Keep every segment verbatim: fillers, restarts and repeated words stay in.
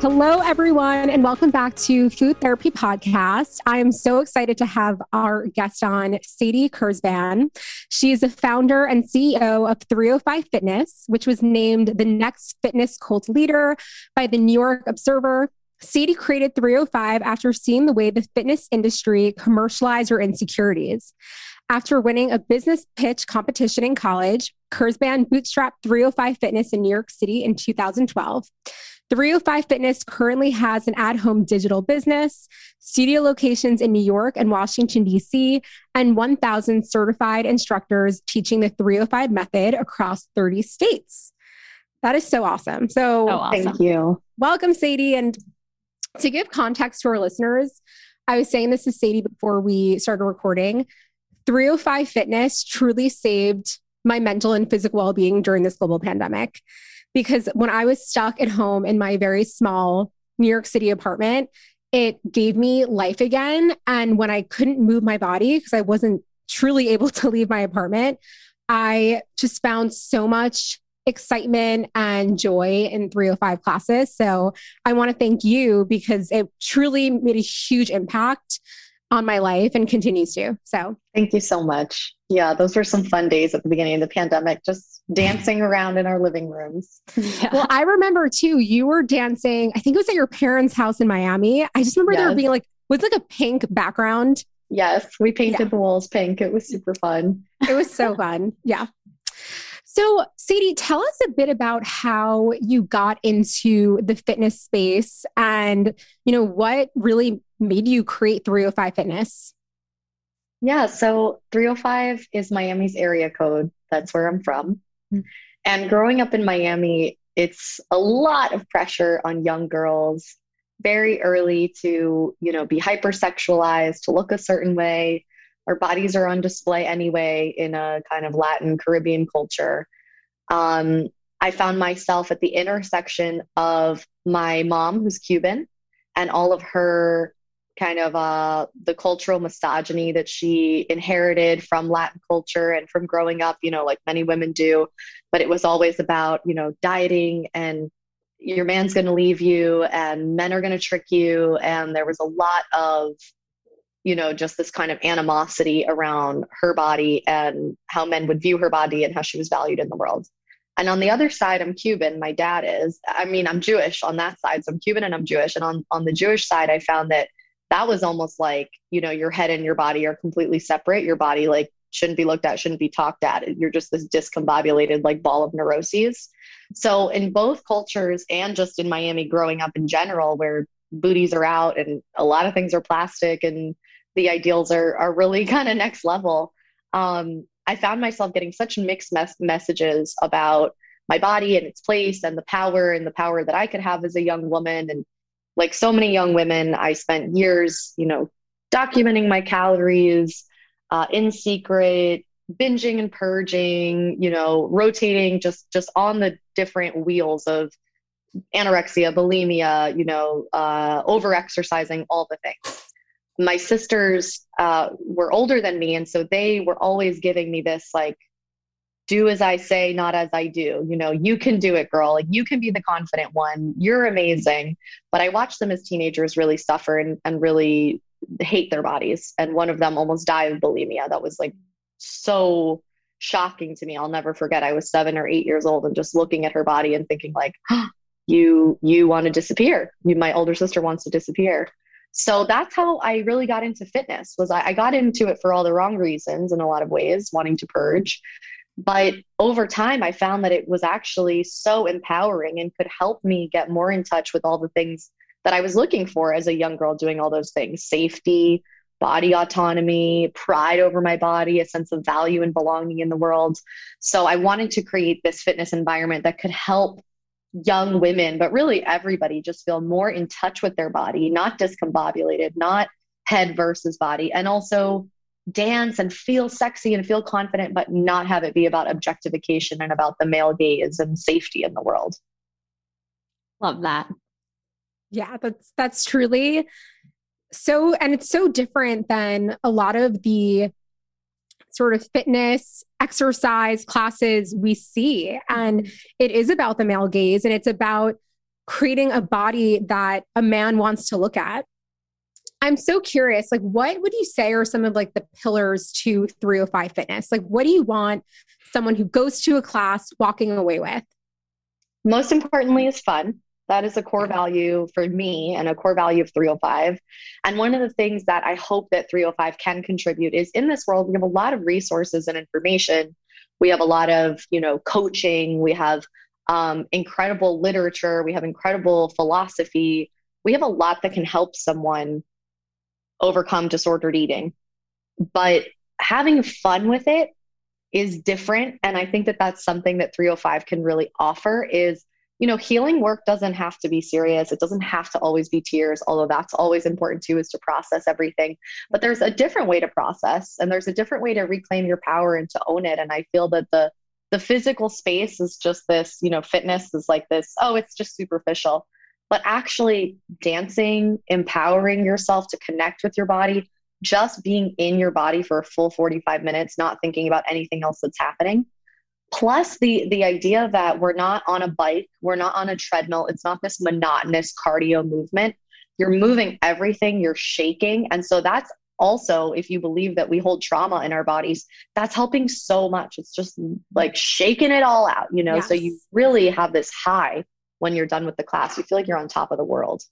Hello, everyone, and welcome back to Food Therapy Podcast. I am so excited to have our guest on, Sadie Kurzban. She is the founder and C E O of three oh five Fitness, which was named the next fitness cult leader by the New York Observer. Sadie created three oh five after seeing the way the fitness industry commercialized her insecurities. After winning a business pitch competition in college, Kurzban bootstrapped three oh five Fitness in New York City in two thousand twelve. three oh five Fitness currently has an at-home digital business, studio locations in New York and Washington, D C, and one thousand certified instructors teaching the three oh five method across thirty states. That is so awesome. So oh, awesome. Thank you. Welcome, Sadie. And to give context to our listeners, I was saying this to Sadie before we started recording, three oh five Fitness truly saved my mental and physical well-being during this global pandemic. Because when I was stuck at home in my very small New York City apartment, it gave me life again. And when I couldn't move my body because I wasn't truly able to leave my apartment, I just found so much excitement and joy in three oh five classes. So I want to thank you because it truly made a huge impact on my life and continues to. So thank you so much. Yeah. Those were some fun days at the beginning of the pandemic, just dancing around in our living rooms. Yeah. Well, I remember too, you were dancing. I think it was at your parents' house in Miami. I just remember yes. there being like, was like a pink background. Yes. We painted yeah. the walls pink. It was super fun. It was so fun. Yeah. So Sadie, tell us a bit about how you got into the fitness space and, you know, what really made you create three oh five Fitness? Yeah. So three oh five is Miami's area code. That's where I'm from. Mm-hmm. And growing up in Miami, it's a lot of pressure on young girls very early to, you know, be hypersexualized, to look a certain way. Our bodies are on display anyway in a kind of Latin Caribbean culture. Um, I found myself at the intersection of my mom, who's Cuban, and all of her kind of uh, the cultural misogyny that she inherited from Latin culture and from growing up, you know, like many women do. But it was always about, you know, dieting and your man's going to leave you and men are going to trick you. And there was a lot of, you know, just this kind of animosity around her body and how men would view her body and how she was valued in the world. And on the other side, I'm Cuban. My dad is, I mean, I'm Jewish on that side. So I'm Cuban and I'm Jewish. And on, on the Jewish side, I found that that was almost like, you know, your head and your body are completely separate. Your body like shouldn't be looked at, shouldn't be talked at. You're just this discombobulated like ball of neuroses. So in both cultures and just in Miami growing up in general, where booties are out and a lot of things are plastic and the ideals are are really kind of next level. Um, I found myself getting such mixed mes- messages about my body and its place and the power and the power that I could have as a young woman. And like so many young women, I spent years, you know, documenting my calories uh, in secret, binging and purging, you know, rotating just, just on the different wheels of anorexia, bulimia, you know, uh, over-exercising, all the things. My sisters uh, were older than me. And so they were always giving me this, like, do as I say, not as I do. You know, you can do it, girl. Like, you can be the confident one. You're amazing. But I watched them as teenagers really suffer and, and really hate their bodies. And one of them almost died of bulimia. That was like so shocking to me. I'll never forget. I was seven or eight years old and just looking at her body and thinking like, oh, you, you want to disappear. You, my older sister wants to disappear. So that's how I really got into fitness. Was I, I got into it for all the wrong reasons in a lot of ways, wanting to purge. But over time, I found that it was actually so empowering and could help me get more in touch with all the things that I was looking for as a young girl doing all those things, safety, body autonomy, pride over my body, a sense of value and belonging in the world. So I wanted to create this fitness environment that could help young women, but really everybody, just feel more in touch with their body, not discombobulated, not head versus body, and also dance and feel sexy and feel confident, but not have it be about objectification and about the male gaze and safety in the world. Love that. Yeah, that's, that's truly so, and it's so different than a lot of the sort of fitness exercise classes we see. And it is about the male gaze, and it's about creating a body that a man wants to look at. I'm so curious, like, what would you say are some of like the pillars to three oh five Fitness? Like, what do you want someone who goes to a class walking away with? Most importantly is fun. That is a core value for me and a core value of three oh five. And one of the things that I hope that three oh five can contribute is, in this world, we have a lot of resources and information. We have a lot of, you know, coaching. We have um, incredible literature. We have incredible philosophy. We have a lot that can help someone overcome disordered eating, but having fun with it is different. And I think that that's something that three oh five can really offer is, you know, healing work doesn't have to be serious. It doesn't have to always be tears, although that's always important too, is to process everything. But there's a different way to process, and there's a different way to reclaim your power and to own it. And I feel that the the physical space is just this, you know, fitness is like this, oh, it's just superficial. But actually dancing, empowering yourself to connect with your body, just being in your body for a full forty-five minutes, not thinking about anything else that's happening. Plus the, the idea that we're not on a bike, we're not on a treadmill. It's not this monotonous cardio movement. You're moving everything, you're shaking. And so that's also, if you believe that we hold trauma in our bodies, that's helping so much. It's just like shaking it all out, you know? Yes. So you really have this high when you're done with the class. You feel like you're on top of the world.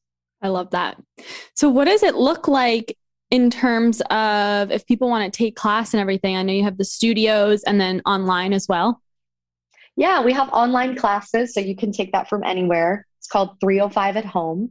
I love that. So what does it look like in terms of if people want to take class and everything? I know you have the studios and then online as well. Yeah, we have online classes, so you can take that from anywhere. It's called three oh five at Home.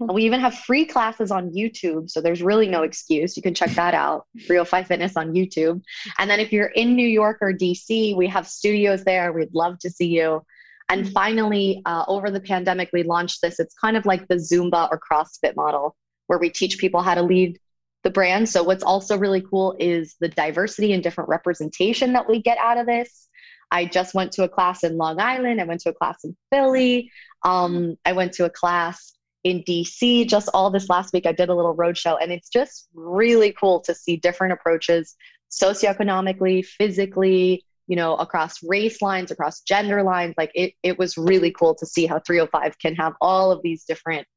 And we even have free classes on YouTube, so there's really no excuse. You can check that out, three oh five Fitness on YouTube. And then if you're in New York or D C, we have studios there. We'd love to see you. And finally, uh, over the pandemic, we launched this. It's kind of like the Zumba or CrossFit model, where we teach people how to lead the brand. So what's also really cool is the diversity and different representation that we get out of this. I just went to a class in Long Island. I went to a class in Philly. Um, I went to a class in D C just all this last week. I did a little roadshow, and it's just really cool to see different approaches socioeconomically, physically, you know, across race lines, across gender lines. Like it, it was really cool to see how three oh five can have all of these different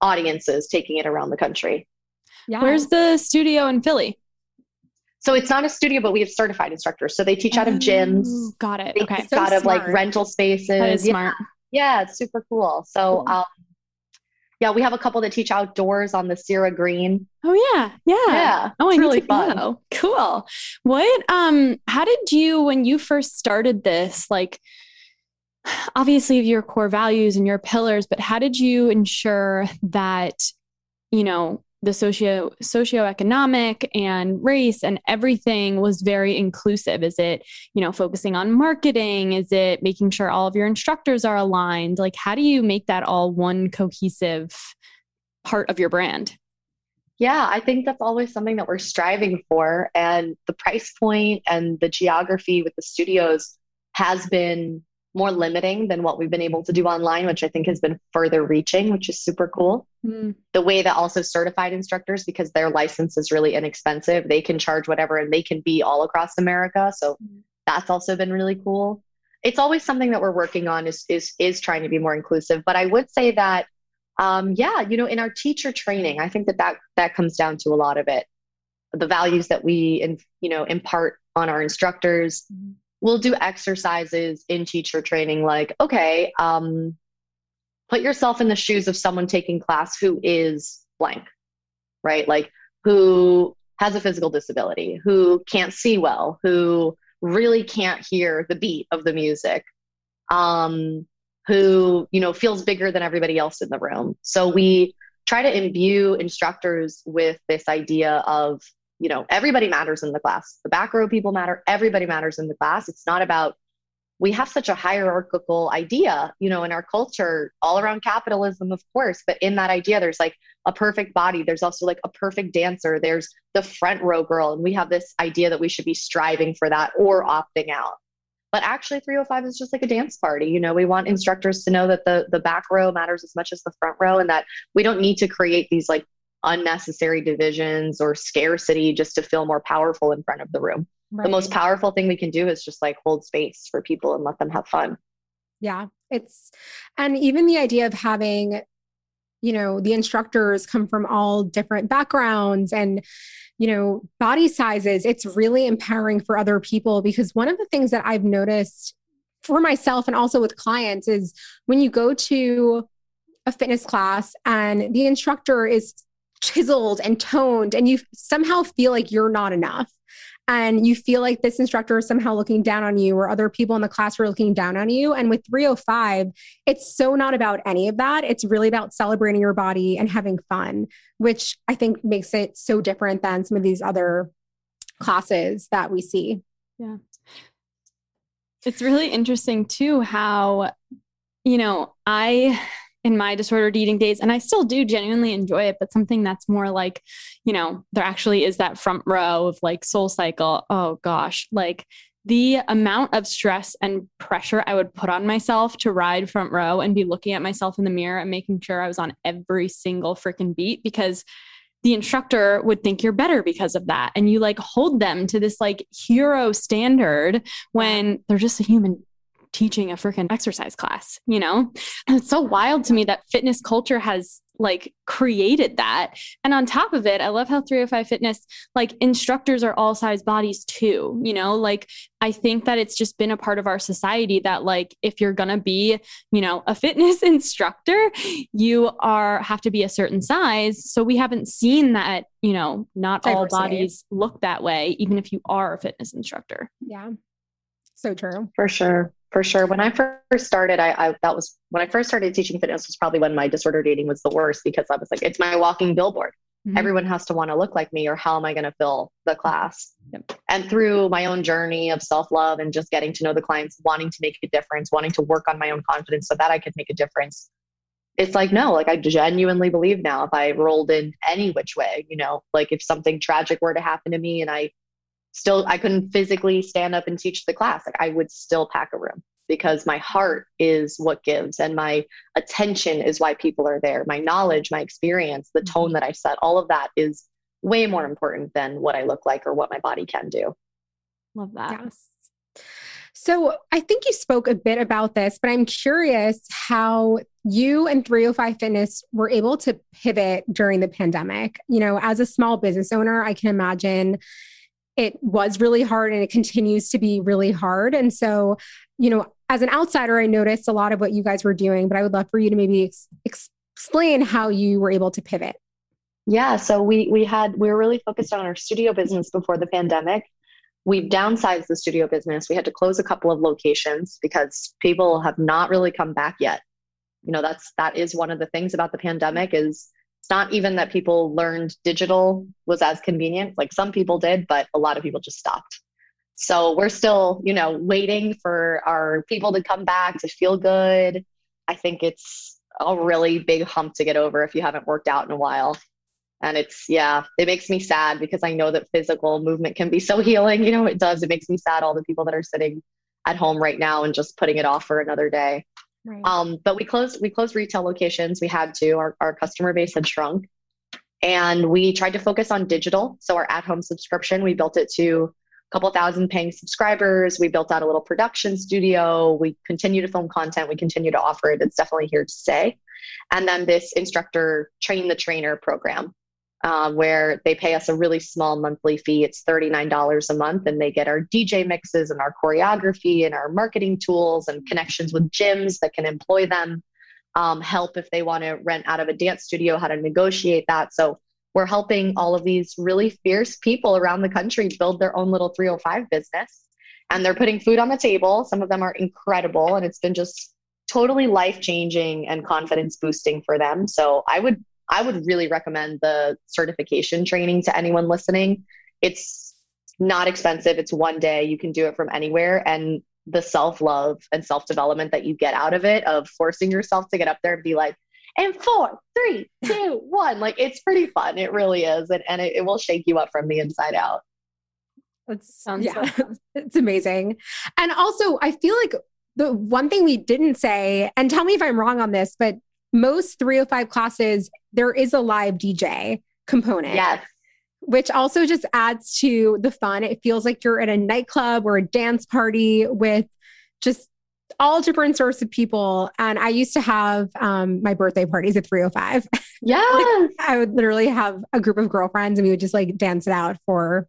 audiences taking it around the country. Yeah. Where's the studio in Philly? So it's not a studio, but we have certified instructors. So they teach out of gyms. Ooh, got it. They okay. So out smart. Of like rental spaces. That is yeah. smart. Yeah. It's super cool. So, cool. um, yeah, we have a couple that teach outdoors on the Sierra Green. Oh yeah. Yeah. Yeah. Oh, it's I really fun. Know. Cool. What, um, how did you, when you first started this, like obviously of your core values and your pillars, but how did you ensure that, you know, the socio socioeconomic and race and everything was very inclusive? Is it, you know, focusing on marketing? Is it making sure all of your instructors are aligned? Like, how do you make that all one cohesive part of your brand? Yeah, I think that's always something that we're striving for. And the price point and the geography with the studios has been more limiting than what we've been able to do online, which I think has been further reaching, which is super cool. Mm. The way that also certified instructors, because their license is really inexpensive, they can charge whatever and they can be all across America. So mm. that's also been really cool. It's always something that we're working on is, is, is trying to be more inclusive. But I would say that, um, yeah, you know, in our teacher training, I think that that, that comes down to a lot of it. The values that we, in, you know, impart on our instructors. Mm. We'll do exercises in teacher training, like, okay, um, put yourself in the shoes of someone taking class who is blank, right? Like who has a physical disability, who can't see well, who really can't hear the beat of the music, um, who, you know, feels bigger than everybody else in the room. So we try to imbue instructors with this idea of, you know, everybody matters in the class. The back row people matter. Everybody matters in the class. It's not about, we have such a hierarchical idea, you know, in our culture, all around capitalism, of course, but in that idea, there's like a perfect body. There's also like a perfect dancer. There's the front row girl. And we have this idea that we should be striving for that or opting out. But actually three oh five is just like a dance party. You know, we want instructors to know that the, the back row matters as much as the front row, and that we don't need to create these like unnecessary divisions or scarcity just to feel more powerful in front of the room. Right. The most powerful thing we can do is just like hold space for people and let them have fun. Yeah. It's, and even the idea of having, you know, the instructors come from all different backgrounds and, you know, body sizes, it's really empowering for other people. Because one of the things that I've noticed for myself and also with clients is when you go to a fitness class and the instructor is chiseled and toned and you somehow feel like you're not enough, and you feel like this instructor is somehow looking down on you, or other people in the class are looking down on you. And with three oh five, it's so not about any of that. It's really about celebrating your body and having fun, which I think makes it so different than some of these other classes that we see. Yeah. It's really interesting too, how, you know, I, in my disordered eating days, and I still do genuinely enjoy it, but something that's more like, you know, there actually is that front row of like Soul Cycle. Oh gosh, like the amount of stress and pressure I would put on myself to ride front row and be looking at myself in the mirror and making sure I was on every single freaking beat, because the instructor would think you're better because of that. And you like hold them to this like hero standard when they're just a human teaching a freaking exercise class, you know? And it's so wild to me that fitness culture has like created that. And on top of it, I love how three oh five Fitness, like instructors are all size bodies too, you know, like I think that it's just been a part of our society that like, if you're going to be, you know, a fitness instructor, you are, have to be a certain size. So we haven't seen that, you know, not all bodies look that way, even if you are a fitness instructor. Yeah. So true. For sure. For sure. When I first started, I, I, that was when I first started teaching fitness was probably when my disordered eating was the worst, because I was like, it's my walking billboard. Mm-hmm. Everyone has to want to look like me, or how am I going to fill the class? Yep. And through my own journey of self-love and just getting to know the clients, wanting to make a difference, wanting to work on my own confidence so that I could make a difference. It's like, no, like I genuinely believe now if I rolled in any which way, you know, like if something tragic were to happen to me and I still, I couldn't physically stand up and teach the class, like I would still pack a room, because my heart is what gives. And my attention is why people are there. My knowledge, my experience, the tone that I set, all of that is way more important than what I look like or what my body can do. Love that. Yes. So I think you spoke a bit about this, but I'm curious how you and three oh five Fitness were able to pivot during the pandemic. You know, as a small business owner, I can imagine it was really hard and it continues to be really hard. And so, you know, as an outsider, I noticed a lot of what you guys were doing, but I would love for you to maybe ex- explain how you were able to pivot. Yeah. So we, we had, we were really focused on our studio business before the pandemic. We downsized the studio business. We had to close a couple of locations because people have not really come back yet. You know, that's, that is one of the things about the pandemic is, it's not even that people learned digital was as convenient, like some people did, but a lot of people just stopped. So we're still, you know, waiting for our people to come back to feel good. I think it's a really big hump to get over if you haven't worked out in a while. And it's, yeah, it makes me sad because I know that physical movement can be so healing. You know, it does. It makes me sad. All the people that are sitting at home right now and just putting it off for another day. Right. Um, but we closed, we closed retail locations. We had to, our, our customer base had shrunk, and we tried to focus on digital. So our at-home subscription, we built it to a couple thousand paying subscribers. We built out a little production studio. We continue to film content. We continue to offer it. It's definitely here to stay. And then this instructor train the trainer program, uh, where they pay us a really small monthly fee. It's thirty-nine dollars a month, and they get our D J mixes and our choreography and our marketing tools and connections with gyms that can employ them, um, help if they want to rent out of a dance studio, how to negotiate that. So we're helping all of these really fierce people around the country build their own little three oh five business, and they're putting food on the table. Some of them are incredible, and it's been just totally life-changing and confidence boosting for them. So I would I would really recommend the certification training to anyone listening. It's not expensive. It's one day. You can do it from anywhere. And the self-love and self-development that you get out of it, of forcing yourself to get up there and be like, and four, three, two, one, like it's pretty fun. It really is. And, and it, it will shake you up from the inside out. That sounds, yeah, fun. It's amazing. And also I feel like the one thing we didn't say, and tell me if I'm wrong on this, but most three oh five classes, there is a live D J component. Yes. Which also just adds to the fun. It feels like you're at a nightclub or a dance party with just all different sorts of people. And I used to have um, my birthday parties at three oh five. Yeah. Like, I would literally have a group of girlfriends and we would just like dance it out for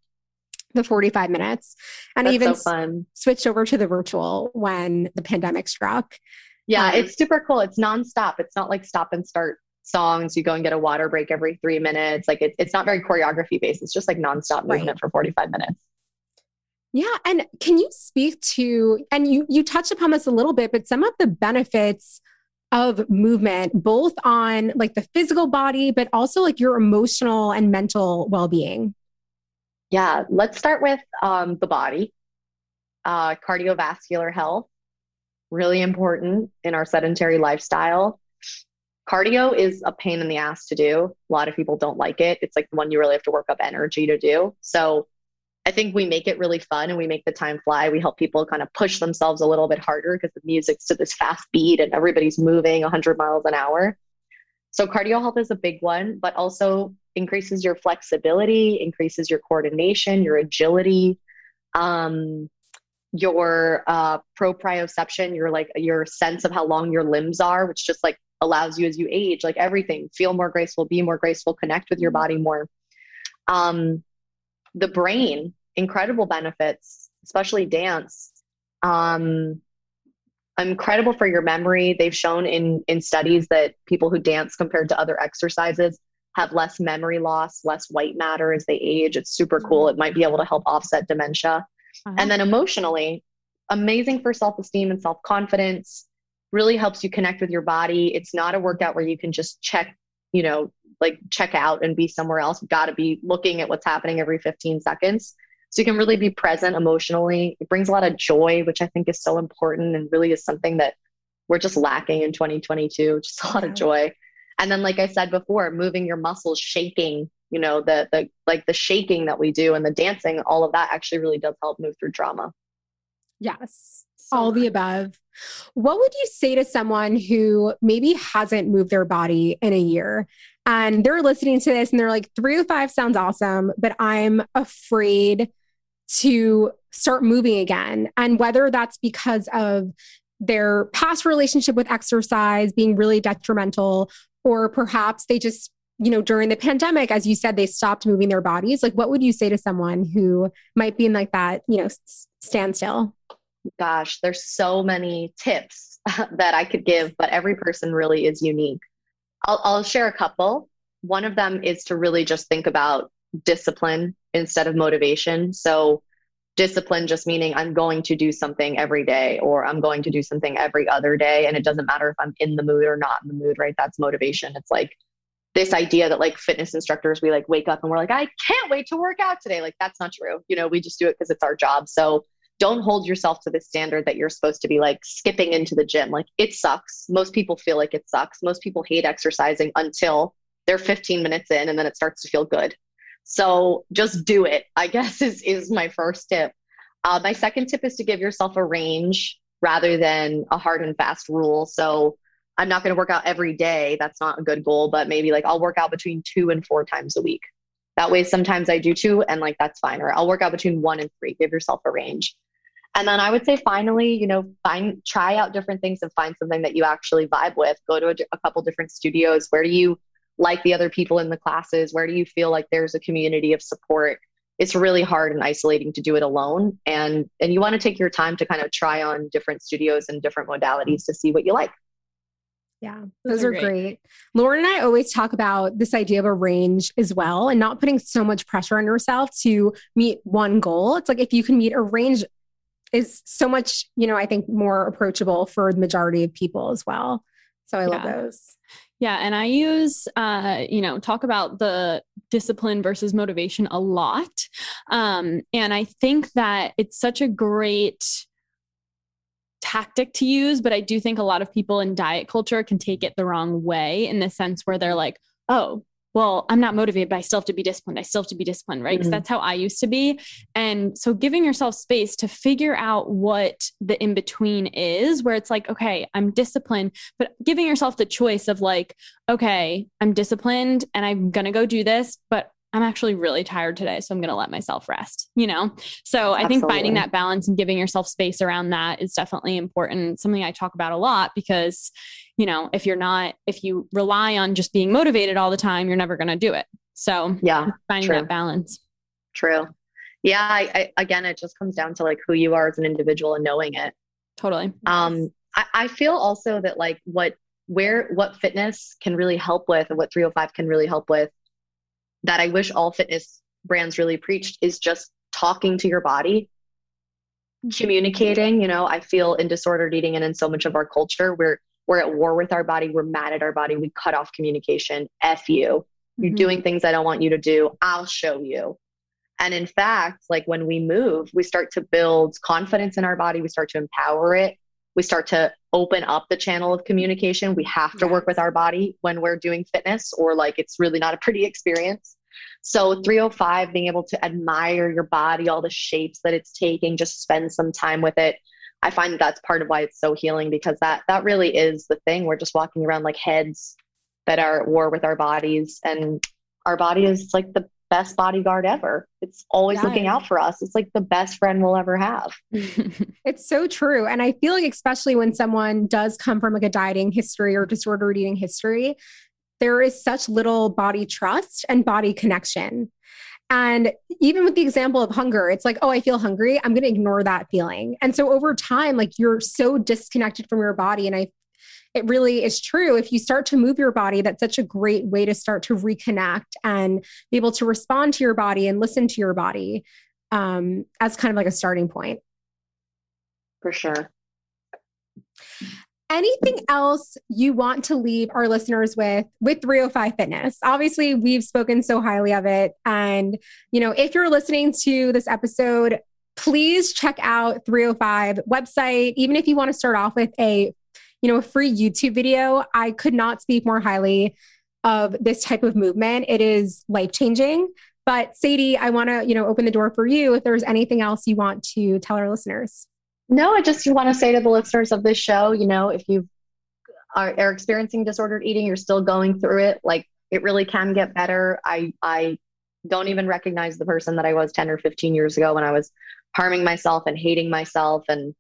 the forty-five minutes. And That's I even so fun. S- switched over to the virtual when the pandemic struck. Yeah. Um, it's super cool. It's nonstop. It's not like stop and start songs. You go and get a water break every three minutes. Like it, it's not very choreography based. It's just like nonstop movement, right, for forty-five minutes. Yeah. And can you speak to, and you, you touched upon this a little bit, but some of the benefits of movement, both on like the physical body, but also like your emotional and mental well-being. Yeah. Let's start with um, the body, uh, cardiovascular health, really important in our sedentary lifestyle. Cardio is a pain in the ass to do. A lot of people don't like it. It's like the one you really have to work up energy to do. So I think we make it really fun and we make the time fly. We help people kind of push themselves a little bit harder because the music's to this fast beat and everybody's moving one hundred miles an hour. So cardio health is a big one, but also increases your flexibility, increases your coordination, your agility, um, your uh, proprioception, your like your sense of how long your limbs are, which just like allows you as you age, like everything, feel more graceful, be more graceful, connect with your body more. Um, the brain, incredible benefits, especially dance. Um, incredible for your memory. They've shown in, in studies that people who dance compared to other exercises have less memory loss, less white matter as they age. It's super cool. It might be able to help offset dementia. Uh-huh. And then emotionally, amazing for self-esteem and self-confidence. Really helps you connect with your body. It's not a workout where you can just check, you know, like check out and be somewhere else. You've got to be looking at what's happening every fifteen seconds. So you can really be present emotionally. It brings a lot of joy, which I think is so important and really is something that we're just lacking in twenty twenty-two, just a lot of joy. And then, like I said before, moving your muscles, shaking, you know, the, the, like the shaking that we do and the dancing, all of that actually really does help move through drama. Yes. All the above. What would you say to someone who maybe hasn't moved their body in a year and they're listening to this and they're like, three oh five sounds awesome, but I'm afraid to start moving again. And whether that's because of their past relationship with exercise being really detrimental, or perhaps they just, you know, during the pandemic, as you said, they stopped moving their bodies. Like, what would you say to someone who might be in like that, you know, standstill? Gosh, there's so many tips that I could give, but every person really is unique. I'll, I'll share a couple. One of them is to really just think about discipline instead of motivation. So discipline just meaning I'm going to do something every day, or I'm going to do something every other day. And it doesn't matter if I'm in the mood or not in the mood, right? That's motivation. It's like this idea that like fitness instructors, we like wake up and we're like, I can't wait to work out today. Like that's not true. You know, we just do it because it's our job. So don't hold yourself to the standard that you're supposed to be like skipping into the gym. Like it sucks. Most people feel like it sucks. Most people hate exercising until they're fifteen minutes in and then it starts to feel good. So just do it, I guess is, is my first tip. Uh, my second tip is to give yourself a range rather than a hard and fast rule. So I'm not going to work out every day. That's not a good goal, but maybe like I'll work out between two and four times a week. That way, sometimes I do two and like, that's fine. Or I'll work out between one and three, give yourself a range. And then I would say, finally, you know, find, try out different things and find something that you actually vibe with. Go to a, a couple different studios. Where do you like the other people in the classes? Where do you feel like there's a community of support? It's really hard and isolating to do it alone. And, and you want to take your time to kind of try on different studios and different modalities to see what you like. Yeah, those, those are, are great. great. Lauren and I always talk about this idea of a range as well and not putting so much pressure on yourself to meet one goal. It's like if you can meet a range, is so much, you know, I think more approachable for the majority of people as well. So I love yeah. those. Yeah. And I use, uh, you know, talk about the discipline versus motivation a lot. Um, and I think that it's such a great tactic to use, but I do think a lot of people in diet culture can take it the wrong way, in the sense where they're like, oh, well, I'm not motivated, but I still have to be disciplined. I still have to be disciplined, right? Because mm-hmm. that's how I used to be. And so giving yourself space to figure out what the in-between is, where it's like, okay, I'm disciplined, but giving yourself the choice of like, okay, I'm disciplined and I'm going to go do this, but I'm actually really tired today, so I'm going to let myself rest, you know? So I Absolutely. think finding that balance and giving yourself space around that is definitely important. Something I talk about a lot, because, you know, if you're not, if you rely on just being motivated all the time, you're never going to do it. So yeah, finding true. that balance. True. Yeah. I, I, again, it just comes down to like who you are as an individual and knowing it. Totally. Um, I, I feel also that like what, where, what fitness can really help with, and what three oh five can really help with, that I wish all fitness brands really preached, is just talking to your body, communicating. You know, I feel in disordered eating and in so much of our culture, we're, we're at war with our body. We're mad at our body. We cut off communication. F you, you're mm-hmm. doing things I don't want you to do. I'll show you. And in fact, like when we move, we start to build confidence in our body. We start to empower it. We start to open up the channel of communication. We have to yes. work with our body when we're doing fitness, or like, it's really not a pretty experience. So three oh five, being able to admire your body, all the shapes that it's taking, just spend some time with it. I find that's part of why it's so healing, because that, that really is the thing. We're just walking around like heads that are at war with our bodies, and our body is like the best bodyguard ever. It's always yes. looking out for us. It's like the best friend we'll ever have. It's so true. And I feel like, especially when someone does come from like a dieting history or disordered eating history, there is such little body trust and body connection. And even with the example of hunger, it's like, oh, I feel hungry, I'm going to ignore that feeling. And so over time, like you're so disconnected from your body. And I It really is true. If you start to move your body, that's such a great way to start to reconnect and be able to respond to your body and listen to your body, um, as kind of like a starting point. For sure. Anything else you want to leave our listeners with, with three oh five Fitness? Obviously, we've spoken so highly of it. And, you know, if you're listening to this episode, please check out three oh five website. Even if you want to start off with a you know, a free YouTube video. I could not speak more highly of this type of movement. It is life-changing. But Sadie, I want to, you know, open the door for you if there's anything else you want to tell our listeners. No, I just want to say to the listeners of this show, you know, if you are, are experiencing disordered eating, you're still going through it. Like it really can get better. I, I don't even recognize the person that I was ten or fifteen years ago when I was harming myself and hating myself, and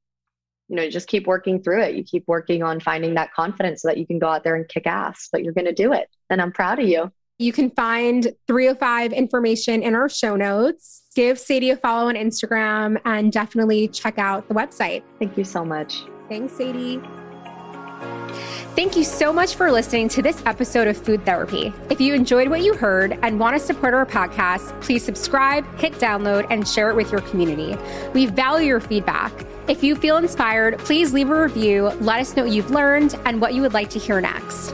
you know, just keep working through it. You keep working on finding that confidence so that you can go out there and kick ass, but you're going to do it. And I'm proud of you. You can find three oh five information in our show notes. Give Sadie a follow on Instagram, and definitely check out the website. Thank you so much. Thanks, Sadie. Thank you so much for listening to this episode of Food Therapy. If you enjoyed what you heard and want to support our podcast, please subscribe, hit download, and share it with your community. We value your feedback. If you feel inspired, please leave a review, let us know what you've learned and what you would like to hear next.